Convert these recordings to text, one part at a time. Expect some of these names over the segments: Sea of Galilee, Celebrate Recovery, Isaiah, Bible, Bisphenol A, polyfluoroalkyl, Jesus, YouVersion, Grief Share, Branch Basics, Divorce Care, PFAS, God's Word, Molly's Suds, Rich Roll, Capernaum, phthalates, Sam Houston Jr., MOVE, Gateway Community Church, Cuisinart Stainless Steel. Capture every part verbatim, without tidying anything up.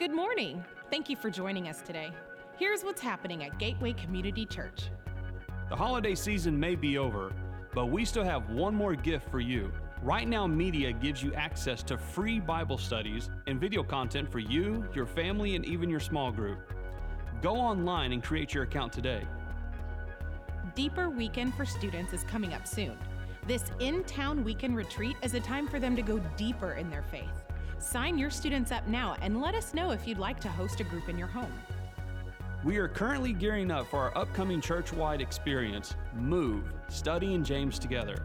Good morning. Thank you for joining us today. Here's what's happening at Gateway Community Church. The holiday season may be over, but we still have one more gift for you. Right Now Media gives you access to free Bible studies and video content for you, your family, and even your small group. Go online and create your account today. Deeper Weekend for Students is coming up soon. This in-town weekend retreat is a time for them to go deeper in their faith. Sign your students up now and let us know if you'd like to host a group in your home. We are currently gearing up for our upcoming church-wide experience, MOVE, studying James together.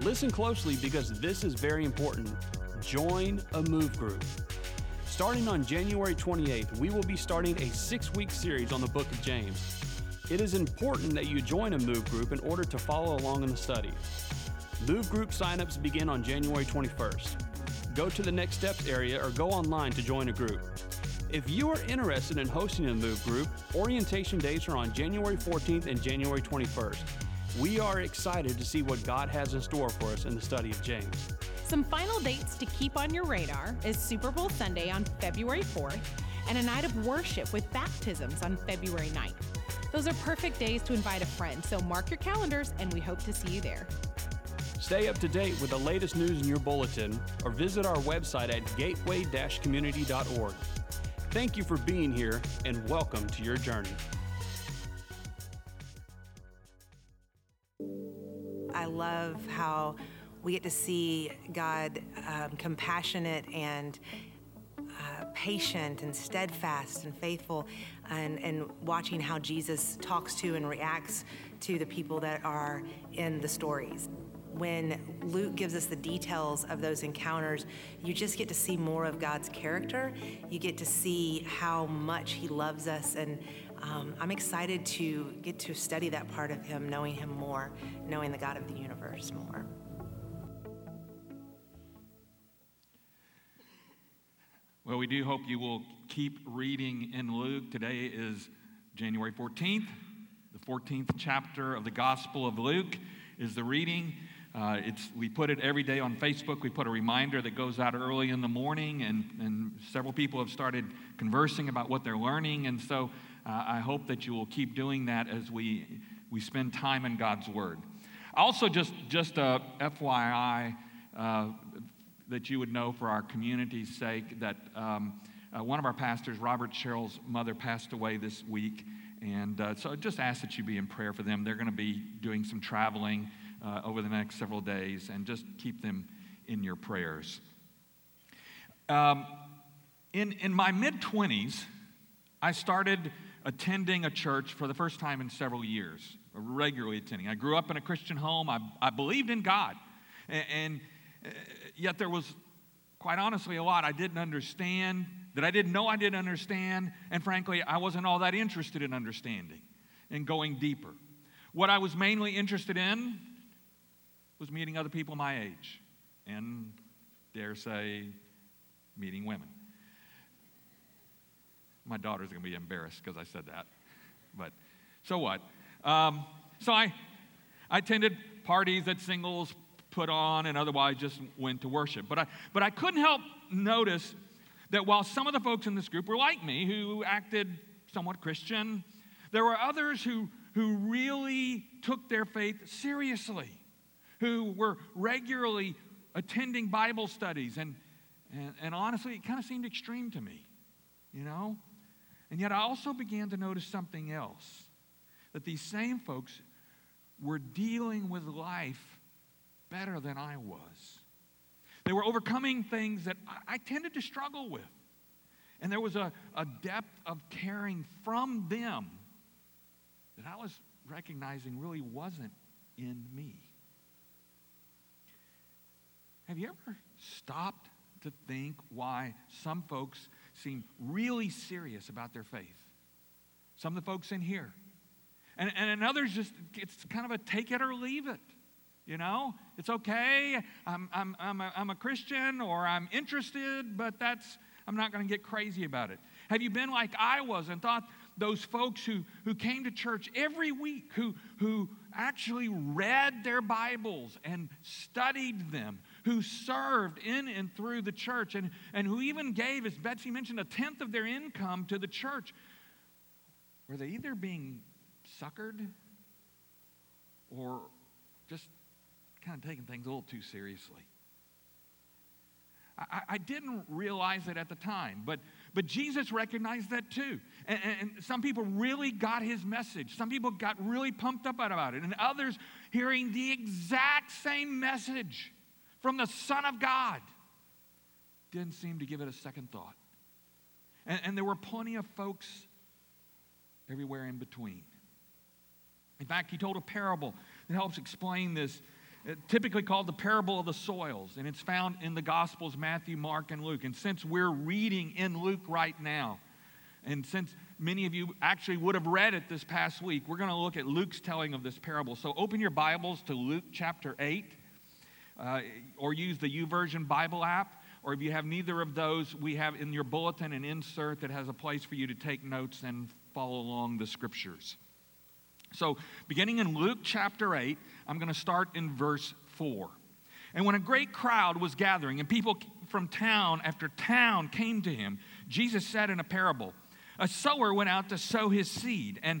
Listen closely because this is very important. Join a MOVE group. Starting on January twenty-eighth, we will be starting a six-week series on the book of James. It is important that you join a MOVE group in order to follow along in the study. MOVE group signups begin on January twenty-first. Go to the Next Steps area or go online to join a group. If you are interested in hosting a MOVE group, orientation dates are on January fourteenth and January twenty-first. We are excited to see what God has in store for us in the study of James. Some final dates to keep on your radar is Super Bowl Sunday on February fourth and a night of worship with baptisms on February ninth. Those are perfect days to invite a friend, so mark your calendars and we hope to see you there. Stay up to date with the latest news in your bulletin or visit our website at gateway dash community dot org. Thank you for being here and welcome to your journey. I love how we get to see God um, compassionate and Uh, patient and steadfast and faithful, and, and watching how Jesus talks to and reacts to the people that are in the stories. When Luke gives us the details of those encounters, you just get to see more of God's character. You get to see how much he loves us, and um, I'm excited to get to study that part of him, knowing him more, knowing the God of the universe more. Well, we do hope you will keep reading in Luke. Today is January fourteenth. The fourteenth chapter of the Gospel of Luke is the reading. Uh, it's we put it every day on Facebook. We put a reminder that goes out early in the morning, and, and several people have started conversing about what they're learning. And so uh, I hope that you will keep doing that as we, we spend time in God's Word. Also, just, just a F Y I, uh, that you would know for our community's sake that um, uh, one of our pastors, Robert Sherrill's mother, passed away this week. And uh, so just ask that you be in prayer for them. They're going to be doing some traveling uh, over the next several days, and just keep them in your prayers. Um, in, in my mid-twenties, I started attending a church for the first time in several years, regularly attending. I grew up in a Christian home. I, I believed in God. And... and Yet there was, quite honestly, a lot I didn't understand, that I didn't know I didn't understand, and frankly, I wasn't all that interested in understanding and going deeper. What I was mainly interested in was meeting other people my age, and dare say, meeting women. My daughter's going to be embarrassed because I said that, but so what? Um, so I, I attended parties at singles, put on, and otherwise just went to worship. But I but I couldn't help notice that while some of the folks in this group were like me, who acted somewhat Christian, there were others who, who really took their faith seriously, who were regularly attending Bible studies. And, and, and honestly, it kind of seemed extreme to me, you know? And yet I also began to notice something else, that these same folks were dealing with life better than I was. They were overcoming things that I, I tended to struggle with. And there was a, a depth of caring from them that I was recognizing really wasn't in me. Have you ever stopped to think why some folks seem really serious about their faith? Some of the folks in here. And, and, and others just, it's kind of a take it or leave it. You know, it's okay, I'm, I'm, I'm, a, I'm a Christian, or I'm interested, but that's, I'm not going to get crazy about it. Have you been like I was and thought those folks who, who came to church every week, who, who actually read their Bibles and studied them, who served in and through the church, and, and who even gave, as Betsy mentioned, a tenth of their income to the church, were they either being suckered or just kind of taking things a little too seriously? I, I didn't realize it at the time, but, but Jesus recognized that too. And, and some people really got his message. Some people got really pumped up about it. And others hearing the exact same message from the Son of God didn't seem to give it a second thought. And, and there were plenty of folks everywhere in between. In fact, he told a parable that helps explain this. It's typically called the parable of the soils, and it's found in the Gospels, Matthew, Mark, and Luke. And since we're reading in Luke right now, and since many of you actually would have read it this past week, we're going to look at Luke's telling of this parable. So open your Bibles to Luke chapter eight, uh, or use the YouVersion Bible app, or if you have neither of those, we have in your bulletin an insert that has a place for you to take notes and follow along the scriptures. So beginning in Luke chapter eight, I'm going to start in verse four. And when a great crowd was gathering and people from town after town came to him, Jesus said in a parable, a sower went out to sow his seed, and,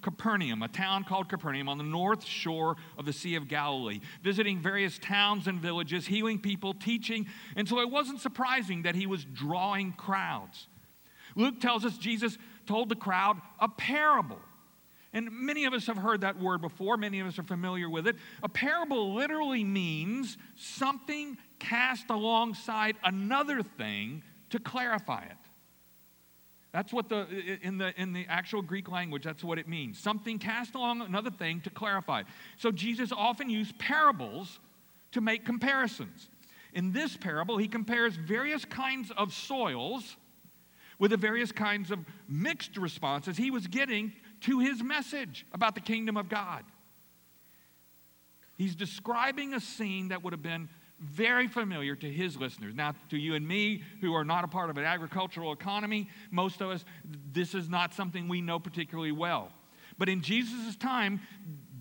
Capernaum, a town called Capernaum, on the north shore of the Sea of Galilee, visiting various towns and villages, healing people, teaching. And so it wasn't surprising that he was drawing crowds. Luke tells us Jesus told the crowd a parable. And many of us have heard that word before. Many of us are familiar with it. A parable literally means something cast alongside another thing to clarify it. That's what the, in the, in the actual Greek language, that's what it means. Something cast along another thing to clarify it. So Jesus often used parables to make comparisons. In this parable, he compares various kinds of soils with the various kinds of mixed responses he was getting to his message about the kingdom of God. He's describing a scene that would have been very familiar to his listeners. Now, to you and me, who are not a part of an agricultural economy, most of us, this is not something we know particularly well. But in Jesus' time,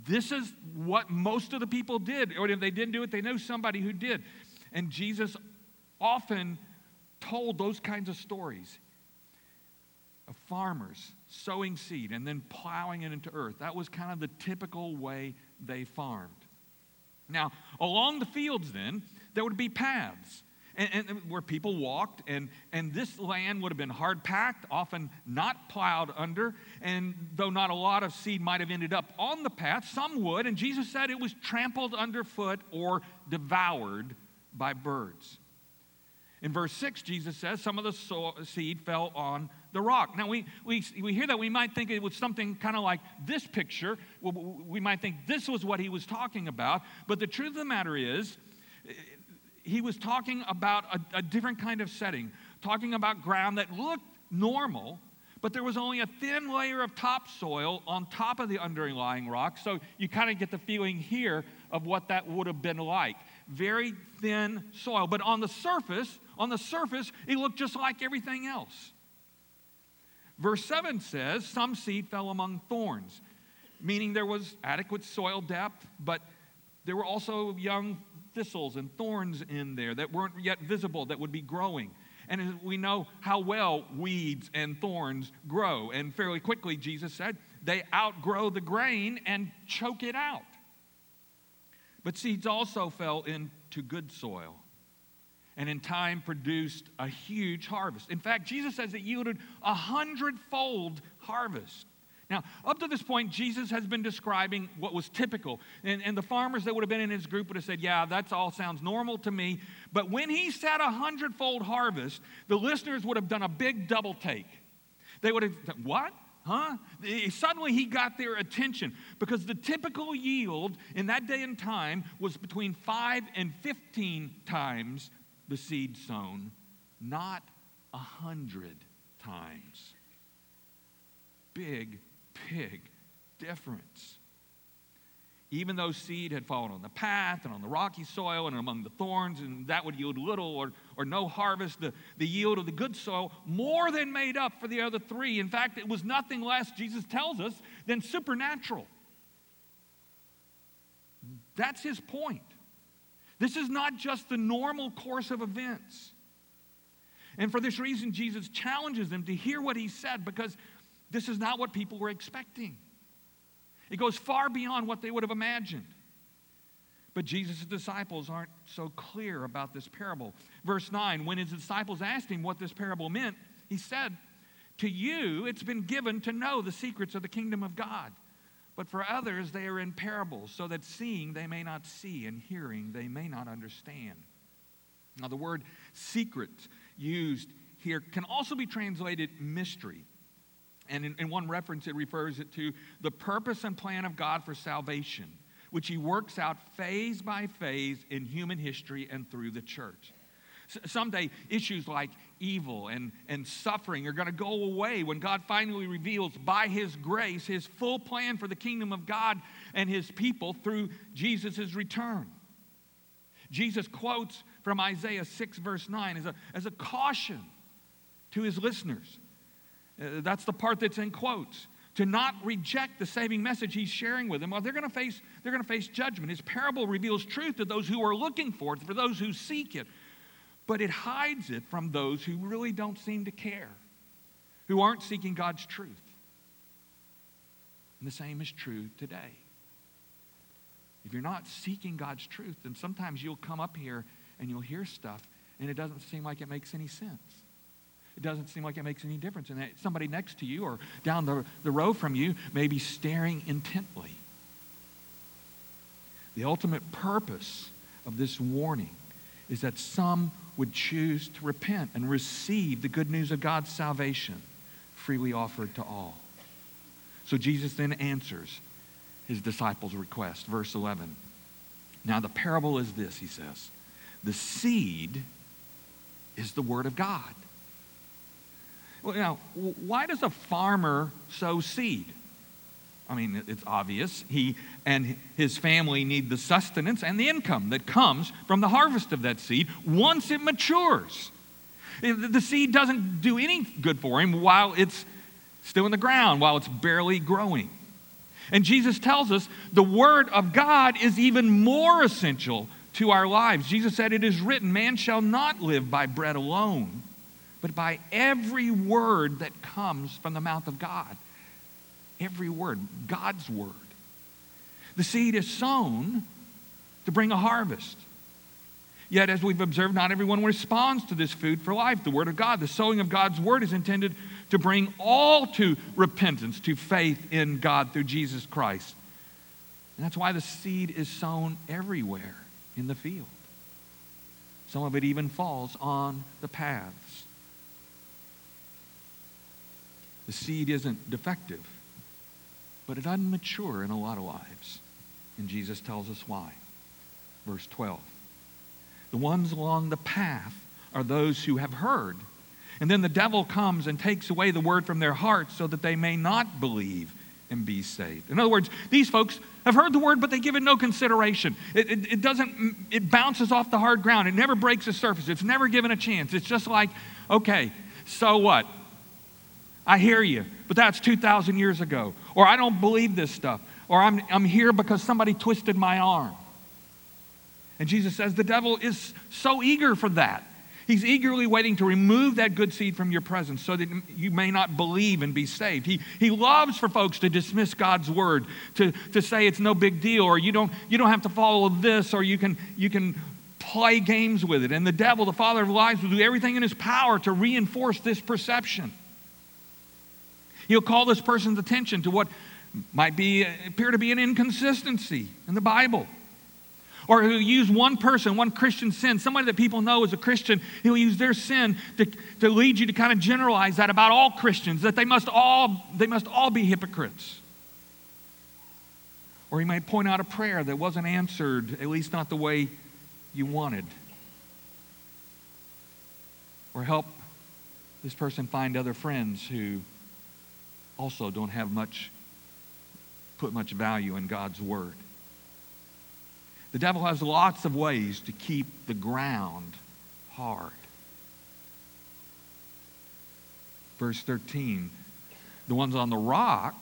this is what most of the people did. Or if they didn't do it, they know somebody who did. And Jesus often told those kinds of stories of farmers sowing seed and then plowing it into earth. That was kind of the typical way they farmed. Now, along the fields then, there would be paths and, and where people walked, and, and this land would have been hard-packed, often not plowed under, and though not a lot of seed might have ended up on the path, some would, and Jesus said it was trampled underfoot or devoured by birds. In verse six, Jesus says, some of the so- seed fell on the rock. Now, we, we we hear that, we might think it was something kind of like this picture. We might think this was what he was talking about. But the truth of the matter is, he was talking about a, a different kind of setting, talking about ground that looked normal, but there was only a thin layer of topsoil on top of the underlying rock. So you kind of get the feeling here of what that would have been like. Very thin soil. But on the surface, on the surface, it looked just like everything else. Verse seven says, some seed fell among thorns, meaning there was adequate soil depth, but there were also young thistles and thorns in there that weren't yet visible, that would be growing. And as we know how well weeds and thorns grow, and fairly quickly, Jesus said, they outgrow the grain and choke it out. But seeds also fell into good soil, and in time produced a huge harvest. In fact, Jesus says it yielded a hundredfold harvest. Now, up to this point, Jesus has been describing what was typical. And, and the farmers that would have been in his group would have said, yeah, that all sounds normal to me. But when he said a hundredfold harvest, the listeners would have done a big double take. They would have said, what? Huh? Suddenly he got their attention because the typical yield in that day and time was between five and fifteen times the seed sown, not one hundred times. Big, big difference. Even though seed had fallen on the path and on the rocky soil and among the thorns, and that would yield little or, or no harvest, the, the yield of the good soil more than made up for the other three. In fact, it was nothing less, Jesus tells us, than supernatural. That's his point. This is not just the normal course of events. And for this reason, Jesus challenges them to hear what he said, because this is not what people were expecting. It goes far beyond what they would have imagined. But Jesus' disciples aren't so clear about this parable. Verse nine, when his disciples asked him what this parable meant, he said, "To you it's been given to know the secrets of the kingdom of God, but for others they are in parables, so that seeing they may not see and hearing they may not understand." Now the word secret used here can also be translated mystery. And in, in one reference, it refers it to the purpose and plan of God for salvation, which he works out phase by phase in human history and through the church. S- someday, issues like evil and, and suffering are going to go away when God finally reveals by his grace his full plan for the kingdom of God and his people through Jesus' return. Jesus quotes from Isaiah six, verse nine, as a, as a caution to his listeners. Uh, that's the part that's in quotes. To not reject the saving message he's sharing with them, or they're going to face they're going to face judgment. His parable reveals truth to those who are looking for it, for those who seek it, but it hides it from those who really don't seem to care, who aren't seeking God's truth. And the same is true today. If you're not seeking God's truth, then sometimes you'll come up here and you'll hear stuff, and it doesn't seem like it makes any sense. It doesn't seem like it makes any difference. And somebody next to you or down the, the row from you may be staring intently. The ultimate purpose of this warning is that some would choose to repent and receive the good news of God's salvation freely offered to all. So Jesus then answers his disciples' request. Verse eleven. Now the parable is this, he says. The seed is the word of God. Well, now, why does a farmer sow seed? I mean, it's obvious. He and his family need the sustenance and the income that comes from the harvest of that seed once it matures. The seed doesn't do any good for him while it's still in the ground, while it's barely growing. And Jesus tells us the word of God is even more essential to our lives. Jesus said, "It is written, man shall not live by bread alone, but by every word that comes from the mouth of God." Every word, God's word. The seed is sown to bring a harvest. Yet, as we've observed, not everyone responds to this food for life, the word of God. The sowing of God's word is intended to bring all to repentance, to faith in God through Jesus Christ. And that's why the seed is sown everywhere in the field. Some of it even falls on the paths. The seed isn't defective, but it doesn't mature in a lot of lives. And Jesus tells us why. Verse twelve. The ones along the path are those who have heard, and then the devil comes and takes away the word from their hearts so that they may not believe and be saved. In other words, these folks have heard the word, but they give it no consideration. It, it, it doesn't, it bounces off the hard ground. It never breaks the surface. It's never given a chance. It's just like, okay, so what? I hear you, but that's two thousand years ago. Or I don't believe this stuff. Or I'm, I'm here because somebody twisted my arm. And Jesus says the devil is so eager for that. He's eagerly waiting to remove that good seed from your presence so that you may not believe and be saved. He, he loves for folks to dismiss God's word, to, to say it's no big deal, or you don't, you don't have to follow this, or you can, you can play games with it. And the devil, the father of lies, will do everything in his power to reinforce this perception. He'll call this person's attention to what might be appear to be an inconsistency in the Bible, or who use one person, one Christian sin, somebody that people know is a Christian, who use their sin to, to lead you to kind of generalize that about all Christians, that they must all, they must all be hypocrites. Or he might point out a prayer that wasn't answered, at least not the way you wanted. Or help this person find other friends who also don't have much, put much value in God's Word. The devil has lots of ways to keep the ground hard. Verse thirteen, the ones on the rock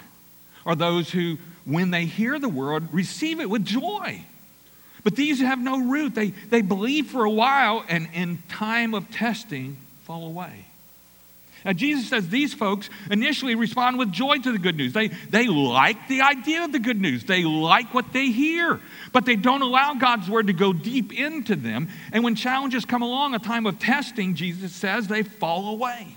are those who, when they hear the word, receive it with joy. But these who have no root, they, they believe for a while and in time of testing fall away. Now, Jesus says these folks initially respond with joy to the good news. They, they like the idea of the good news. They like what they hear, but they don't allow God's word to go deep into them. And when challenges come along, a time of testing, Jesus says, they fall away.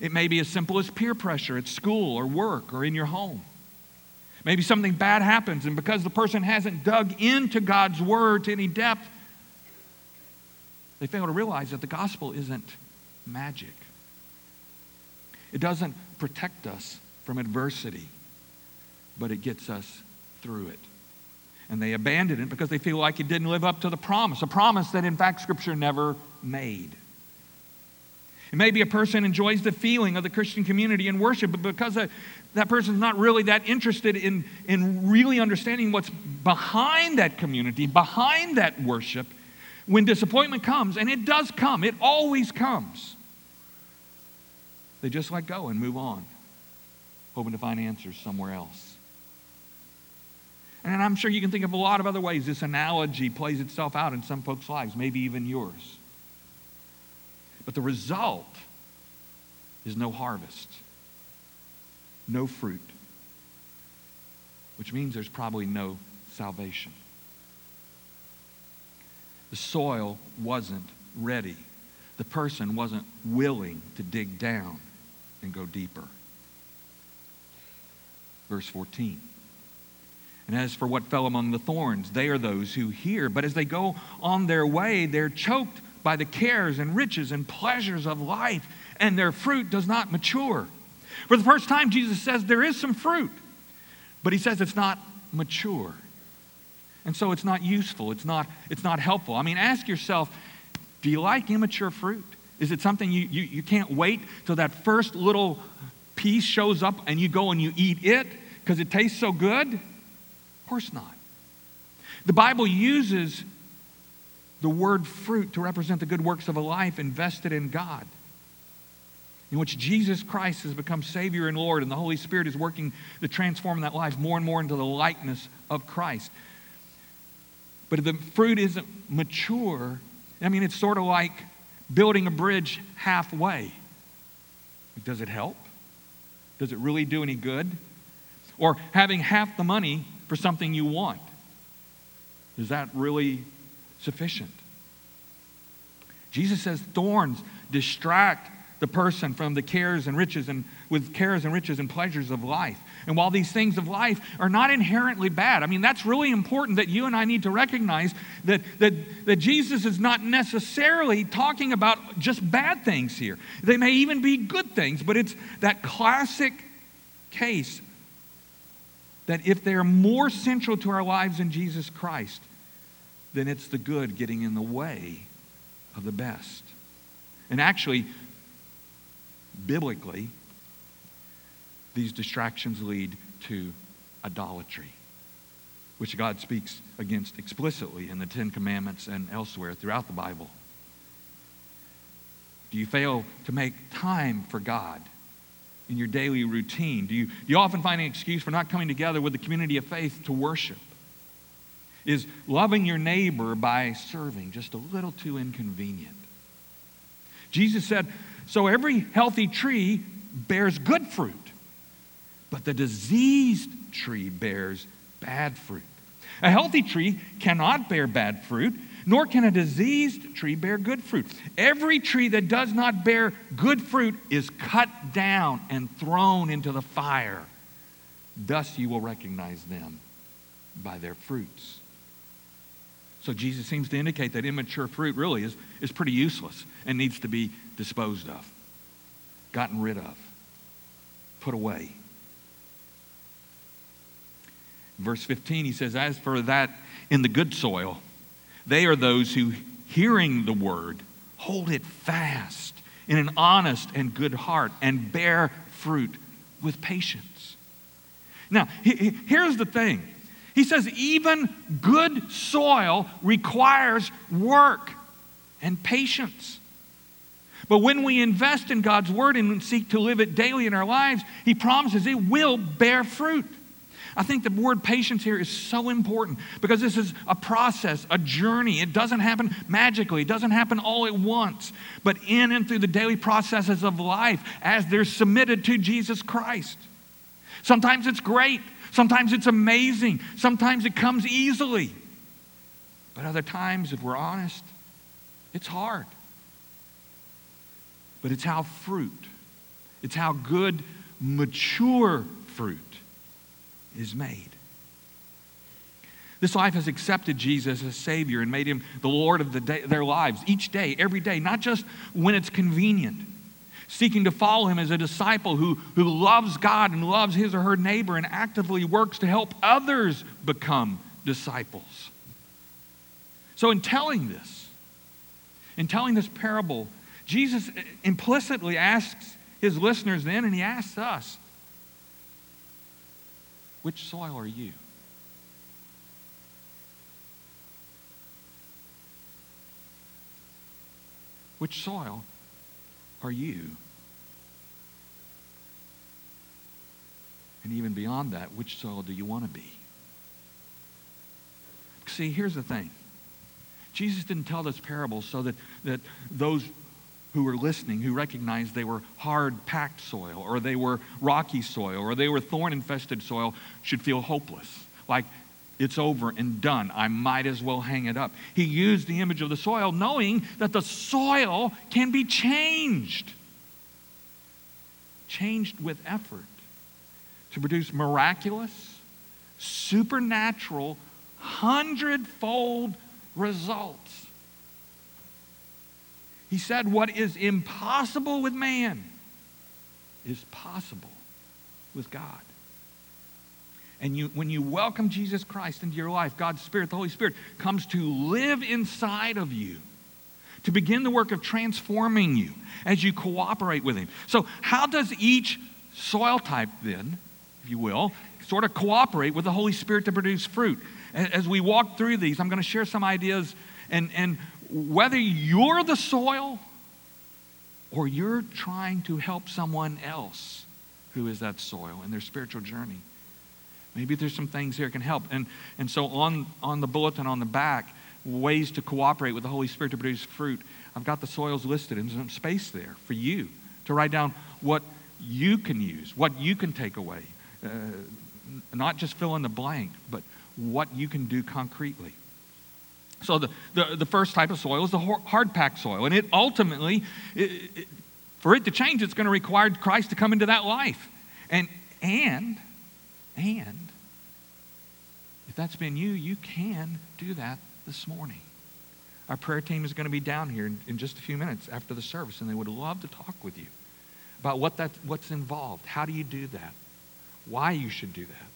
It may be as simple as peer pressure at school or work or in your home. Maybe something bad happens, and because the person hasn't dug into God's word to any depth, they fail to realize that the gospel isn't magic. It doesn't protect us from adversity, but it gets us through it. And they abandon it because they feel like it didn't live up to the promise, a promise that, in fact, Scripture never made. And maybe a person enjoys the feeling of the Christian community and worship, but because that, that person's not really that interested in, in really understanding what's behind that community, behind that worship, when disappointment comes, and it does come, it always comes, they just let go and move on, hoping to find answers somewhere else. And I'm sure you can think of a lot of other ways this analogy plays itself out in some folks' lives, maybe even yours. But the result is no harvest, no fruit, which means there's probably no salvation. The soil wasn't ready. The person wasn't willing to dig down and go deeper. Verse fourteen. And as for what fell among the thorns, they are those who hear, but as they go on their way, they're choked by the cares and riches and pleasures of life, and their fruit does not mature. For the first time, Jesus says there is some fruit, but he says it's not mature. And so it's not useful. It's not, it's not helpful. I mean, ask yourself, do you like immature fruit? Is it something you, you, you can't wait till that first little piece shows up and you go and you eat it because it tastes so good? Of course not. The Bible uses the word fruit to represent the good works of a life invested in God, in which Jesus Christ has become Savior and Lord, and the Holy Spirit is working to transform that life more and more into the likeness of Christ. But if the fruit isn't mature, I mean, it's sort of like building a bridge halfway. Does it help? Does it really do any good? Or having half the money for something you want, does that really sufficient? Jesus says thorns distract the person from the cares and riches and with cares and riches and pleasures of life. And while these things of life are not inherently bad, I mean, that's really important that you and I need to recognize that, that, that Jesus is not necessarily talking about just bad things here. They may even be good things, but it's that classic case that if they are more central to our lives in Jesus Christ, then it's the good getting in the way of the best. And actually, biblically, these distractions lead to idolatry, which God speaks against explicitly in the Ten Commandments and elsewhere throughout the Bible. Do you fail to make time for God in your daily routine? Do you, do you often find an excuse for not coming together with the community of faith to worship? Is loving your neighbor by serving just a little too inconvenient? Jesus said, so every healthy tree bears good fruit, but the diseased tree bears bad fruit. A healthy tree cannot bear bad fruit, nor can a diseased tree bear good fruit. Every tree that does not bear good fruit is cut down and thrown into the fire. Thus you will recognize them by their fruits. So Jesus seems to indicate that immature fruit really is, is pretty useless and needs to be disposed of, gotten rid of, put away. Verse fifteen, he says, as for that in the good soil, they are those who, hearing the word, hold it fast in an honest and good heart and bear fruit with patience. Now, he, he, here's the thing. He says even good soil requires work and patience. But when we invest in God's word and seek to live it daily in our lives, he promises it will bear fruit. I think the word patience here is so important because this is a process, a journey. It doesn't happen magically. It doesn't happen all at once. But in and through the daily processes of life as they're submitted to Jesus Christ. Sometimes it's great. Sometimes it's amazing. Sometimes it comes easily. But other times, if we're honest, it's hard. But it's how fruit, it's how good, mature fruit is made. This life has accepted Jesus as Savior and made him the Lord of the day, their lives each day, every day, not just when it's convenient. Seeking to follow him as a disciple who, who loves God and loves his or her neighbor and actively works to help others become disciples. So in telling this, in telling this parable, Jesus implicitly asks his listeners then, and he asks us, which soil are you? Which soil are you? And even beyond that, which soil do you want to be? See, here's the thing. Jesus didn't tell this parable so that, that those who were listening, who recognized they were hard-packed soil, or they were rocky soil, or they were thorn-infested soil, should feel hopeless. Like, it's over and done. I might as well hang it up. He used the image of the soil, knowing that the soil can be changed. Changed with effort to produce miraculous, supernatural, hundredfold results. He said, what is impossible with man is possible with God. And you, when you welcome Jesus Christ into your life, God's Spirit, the Holy Spirit, comes to live inside of you, to begin the work of transforming you as you cooperate with him. So how does each soil type then, if you will, sort of cooperate with the Holy Spirit to produce fruit? As we walk through these, I'm going to share some ideas and and. Whether you're the soil or you're trying to help someone else who is that soil in their spiritual journey, maybe there's some things here that can help. And, and so on, on the bulletin on the back, ways to cooperate with the Holy Spirit to produce fruit, I've got the soils listed and some space there for you to write down what you can use, what you can take away, uh, not just fill in the blank, but what you can do concretely. So the, the, the first type of soil is the hard-packed soil. And it ultimately, it, it, for it to change, it's going to require Christ to come into that life. And, and, and, if that's been you, you can do that this morning. Our prayer team is going to be down here in, in just a few minutes after the service, and they would love to talk with you about what that, what's involved. How do you do that? Why you should do that.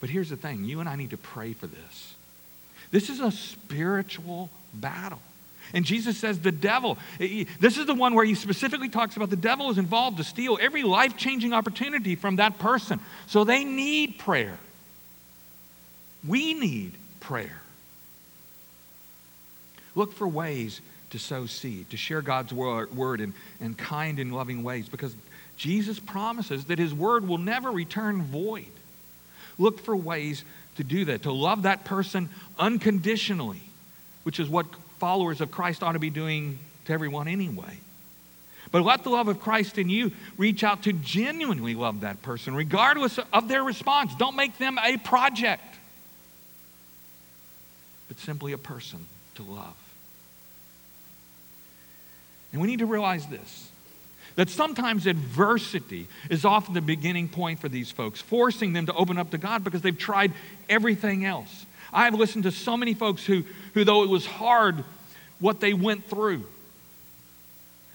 But here's the thing. You and I need to pray for this. This is a spiritual battle. And Jesus says the devil, this is the one where he specifically talks about the devil is involved to steal every life-changing opportunity from that person. So they need prayer. We need prayer. Look for ways to sow seed, to share God's word in, in kind and loving ways, because Jesus promises that his word will never return void. Look for ways to do that, to love that person unconditionally, which is what followers of Christ ought to be doing to everyone anyway. But let the love of Christ in you reach out to genuinely love that person, regardless of their response. Don't make them a project, but simply a person to love. And we need to realize this, that sometimes adversity is often the beginning point for these folks, forcing them to open up to God because they've tried everything else. I've listened to so many folks who, who, though it was hard, what they went through,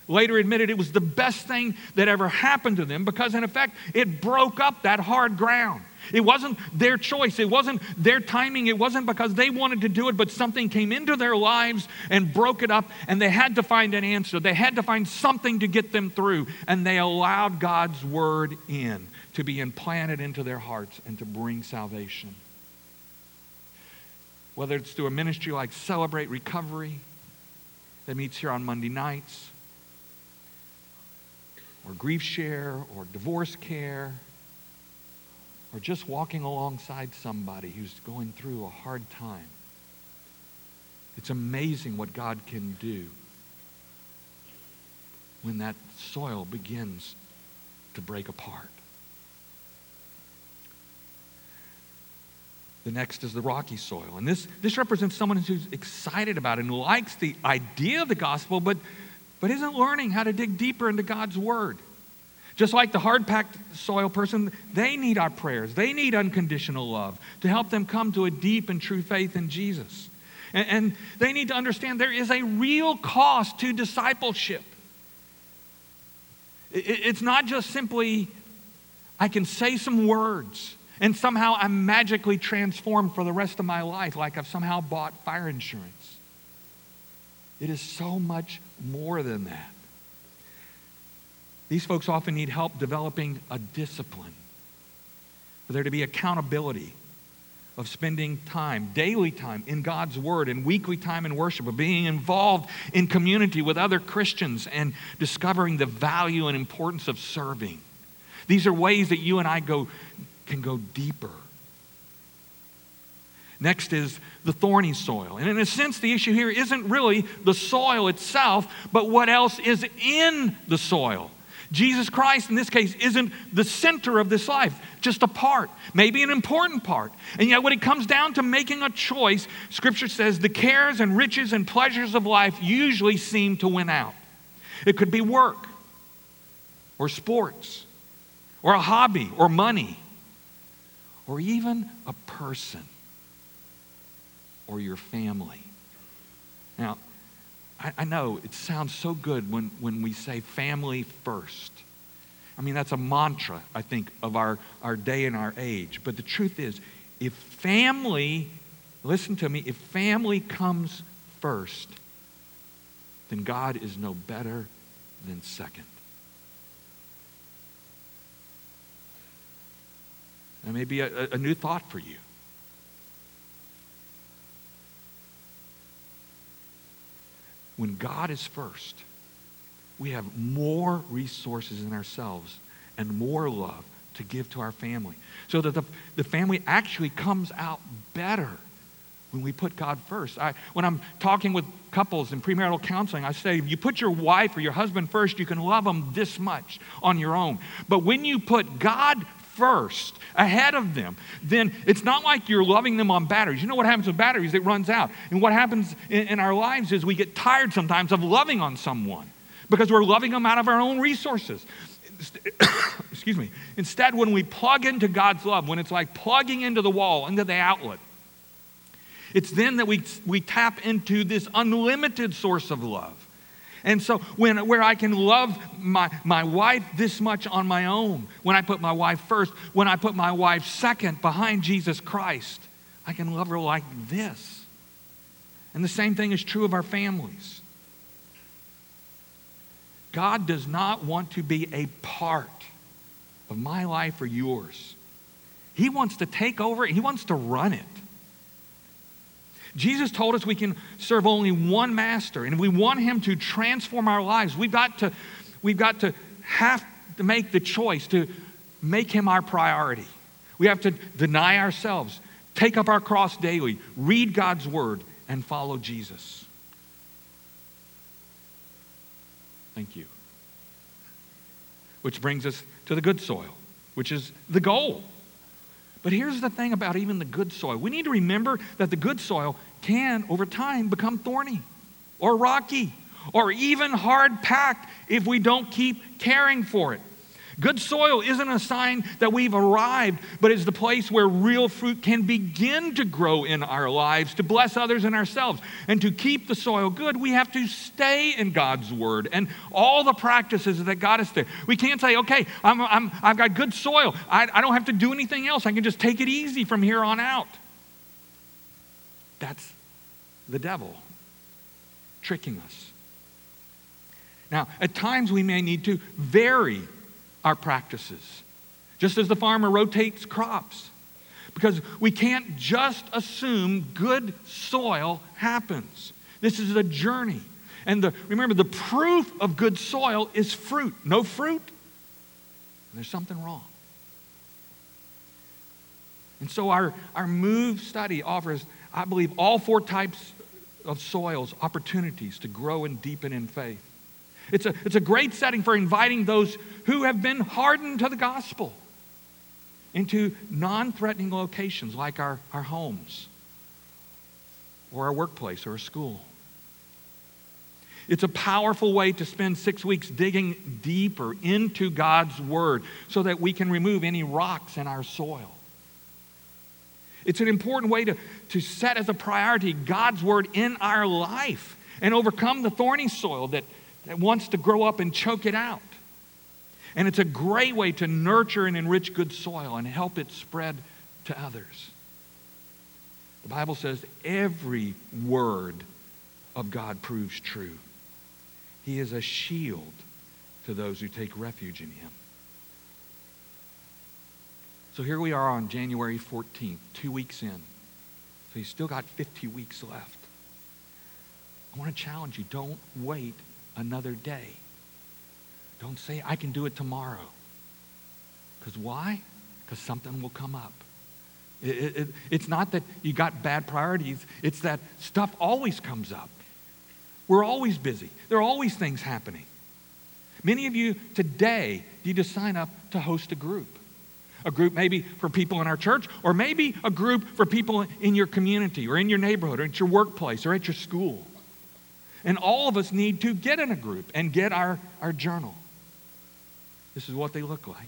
later admitted it was the best thing that ever happened to them because, in effect, it broke up that hard ground. It wasn't their choice. It wasn't their timing. It wasn't because they wanted to do it, but something came into their lives and broke it up, and they had to find an answer. They had to find something to get them through, and they allowed God's word in to be implanted into their hearts and to bring salvation. Whether it's through a ministry like Celebrate Recovery that meets here on Monday nights, or Grief Share, or Divorce Care, or just walking alongside somebody who's going through a hard time. It's amazing what God can do when that soil begins to break apart. The next is the rocky soil. And this, this represents someone who's excited about it and likes the idea of the gospel, but, but isn't learning how to dig deeper into God's word. Just like the hard-packed soil person, they need our prayers. They need unconditional love to help them come to a deep and true faith in Jesus. And, and they need to understand there is a real cost to discipleship. It, it's not just simply, I can say some words and somehow I'm magically transformed for the rest of my life, like I've somehow bought fire insurance. It is so much more than that. These folks often need help developing a discipline for there to be accountability of spending time, daily time in God's Word and weekly time in worship, of being involved in community with other Christians and discovering the value and importance of serving. These are ways that you and I go can go deeper. Next is the thorny soil. And in a sense, the issue here isn't really the soil itself, but what else is in the soil. Jesus Christ, in this case, isn't the center of this life, just a part, maybe an important part. And yet when it comes down to making a choice, Scripture says the cares and riches and pleasures of life usually seem to win out. It could be work or sports or a hobby or money or even a person or your family. Now, I know it sounds so good when, when we say family first. I mean, that's a mantra, I think, of our, our day and our age. But the truth is, if family, listen to me, if family comes first, then God is no better than second. That may be a, a new thought for you. When God is first, we have more resources in ourselves and more love to give to our family. So that the, the family actually comes out better when we put God first. I, when I'm talking with couples in premarital counseling, I say, if you put your wife or your husband first, you can love them this much on your own. But when you put God first, ahead of them, then it's not like you're loving them on batteries. You know what happens with batteries? It runs out. And what happens in, in our lives is we get tired sometimes of loving on someone because we're loving them out of our own resources. Excuse me. Instead, when we plug into God's love, when it's like plugging into the wall, into the outlet, it's then that we, we tap into this unlimited source of love. And so when where I can love my, my wife this much on my own, when I put my wife first, when I put my wife second behind Jesus Christ, I can love her like this. And the same thing is true of our families. God does not want to be a part of my life or yours. He wants to take over. He wants to run it. Jesus told us we can serve only one master, and if we want him to transform our lives, we've got to, we've got to have to make the choice to make him our priority. We have to deny ourselves, take up our cross daily, read God's word, and follow Jesus. Thank you. Which brings us to the good soil, which is the goal. But here's the thing about even the good soil. We need to remember that the good soil can, over time, become thorny or rocky or even hard-packed if we don't keep caring for it. Good soil isn't a sign that we've arrived, but it's the place where real fruit can begin to grow in our lives, to bless others and ourselves. And to keep the soil good, we have to stay in God's Word and all the practices that got us there. We can't say, okay, I'm, I'm, I've got good soil. I, I don't have to do anything else. I can just take it easy from here on out. That's the devil tricking us. Now, at times we may need to vary our practices, just as the farmer rotates crops, because we can't just assume good soil happens. This is a journey. And the, remember, the proof of good soil is fruit. No fruit, and there's something wrong. And so our, our MOVE study offers, I believe, all four types of soils opportunities to grow and deepen in faith. It's a, it's a great setting for inviting those who have been hardened to the gospel into non-threatening locations like our, our homes or our workplace or a school. It's a powerful way to spend six weeks digging deeper into God's Word so that we can remove any rocks in our soil. It's an important way to, to set as a priority God's Word in our life and overcome the thorny soil that that wants to grow up and choke it out. And it's a great way to nurture and enrich good soil and help it spread to others. The Bible says every word of God proves true. He is a shield to those who take refuge in Him. So here we are on January fourteenth, two weeks in. So you've still got fifty weeks left. I want to challenge you, don't wait another day. Don't say, I can do it tomorrow. Because why? Because something will come up. It, it, it, it's not that you got bad priorities. It's that stuff always comes up. We're always busy. There are always things happening. Many of you today need to sign up to host a group. A group maybe for people in our church, or maybe a group for people in your community or in your neighborhood or at your workplace or at your school. And all of us need to get in a group and get our, our journal. This is what they look like.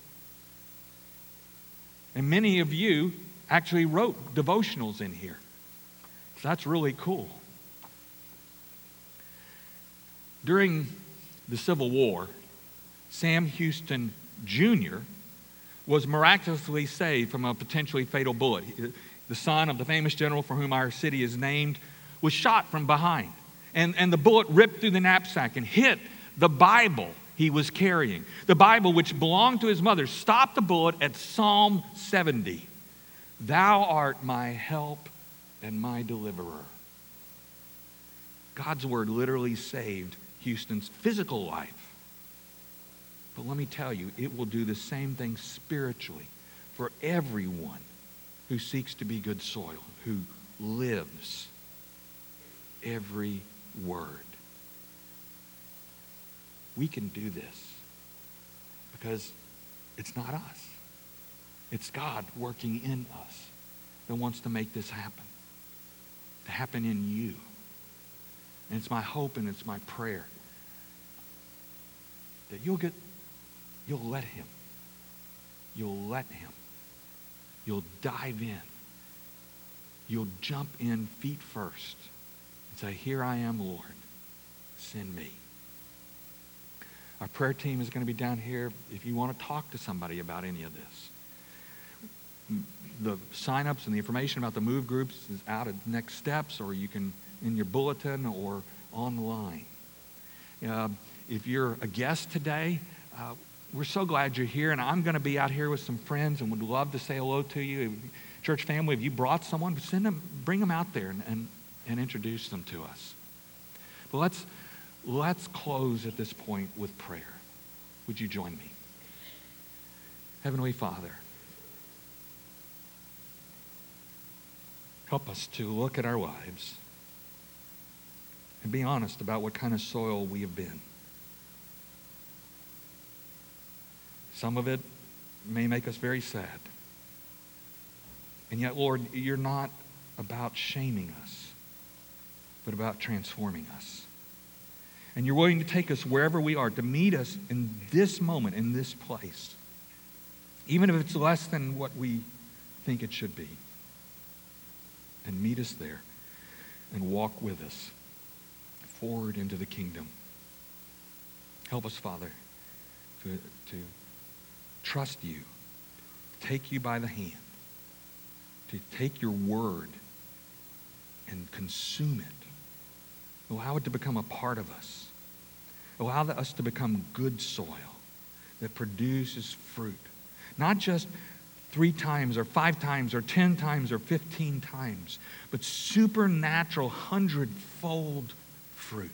And many of you actually wrote devotionals in here. So that's really cool. During the Civil War, Sam Houston Junior was miraculously saved from a potentially fatal bullet. The son of the famous general for whom our city is named was shot from behind. And, and the bullet ripped through the knapsack and hit the Bible he was carrying. The Bible, which belonged to his mother, stopped the bullet at Psalm seventy. Thou art my help and my deliverer. God's Word literally saved Houston's physical life. But let me tell you, it will do the same thing spiritually for everyone who seeks to be good soil, who lives every word. We can do this because it's not us. It's God working in us that wants to make this happen, to happen in you. And it's my hope and it's my prayer that you'll get, you'll let Him. You'll let Him. You'll dive in. You'll jump in feet first. Say, here I am, Lord, send me. Our prayer team is going to be down here if you want to talk to somebody about any of this. The sign-ups and the information about the MOVE groups is out at Next Steps, or you can, in your bulletin or online. Uh, if you're a guest today, uh, we're so glad you're here, and I'm going to be out here with some friends and would love to say hello to you. Church family, if you brought someone, send them, bring them out there and, and and introduce them to us. But let's, let's close at this point with prayer. Would you join me? Heavenly Father, help us to look at our lives and be honest about what kind of soil we have been. Some of it may make us very sad. And yet, Lord, you're not about shaming us, but about transforming us. And you're willing to take us wherever we are, to meet us in this moment, in this place. even if it's less than what we think it should be, and meet us there and walk with us forward into the kingdom. Help us, Father, to, to trust you, take you by the hand, to take your word and consume it. Allow it to become a part of us. Allow us to become good soil that produces fruit, not just three times or five times or ten times or fifteen times, but supernatural hundredfold fruit.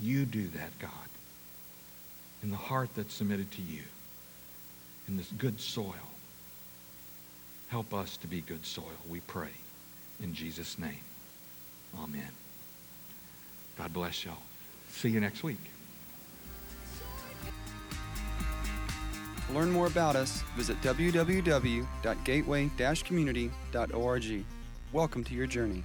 You do that, God, in the heart that's submitted to you, in this good soil. Help us to be good soil, we pray. In Jesus' name, amen. God bless y'all. See you next week. To learn more about us, visit w w w dot gateway dash community dot org. Welcome to your journey.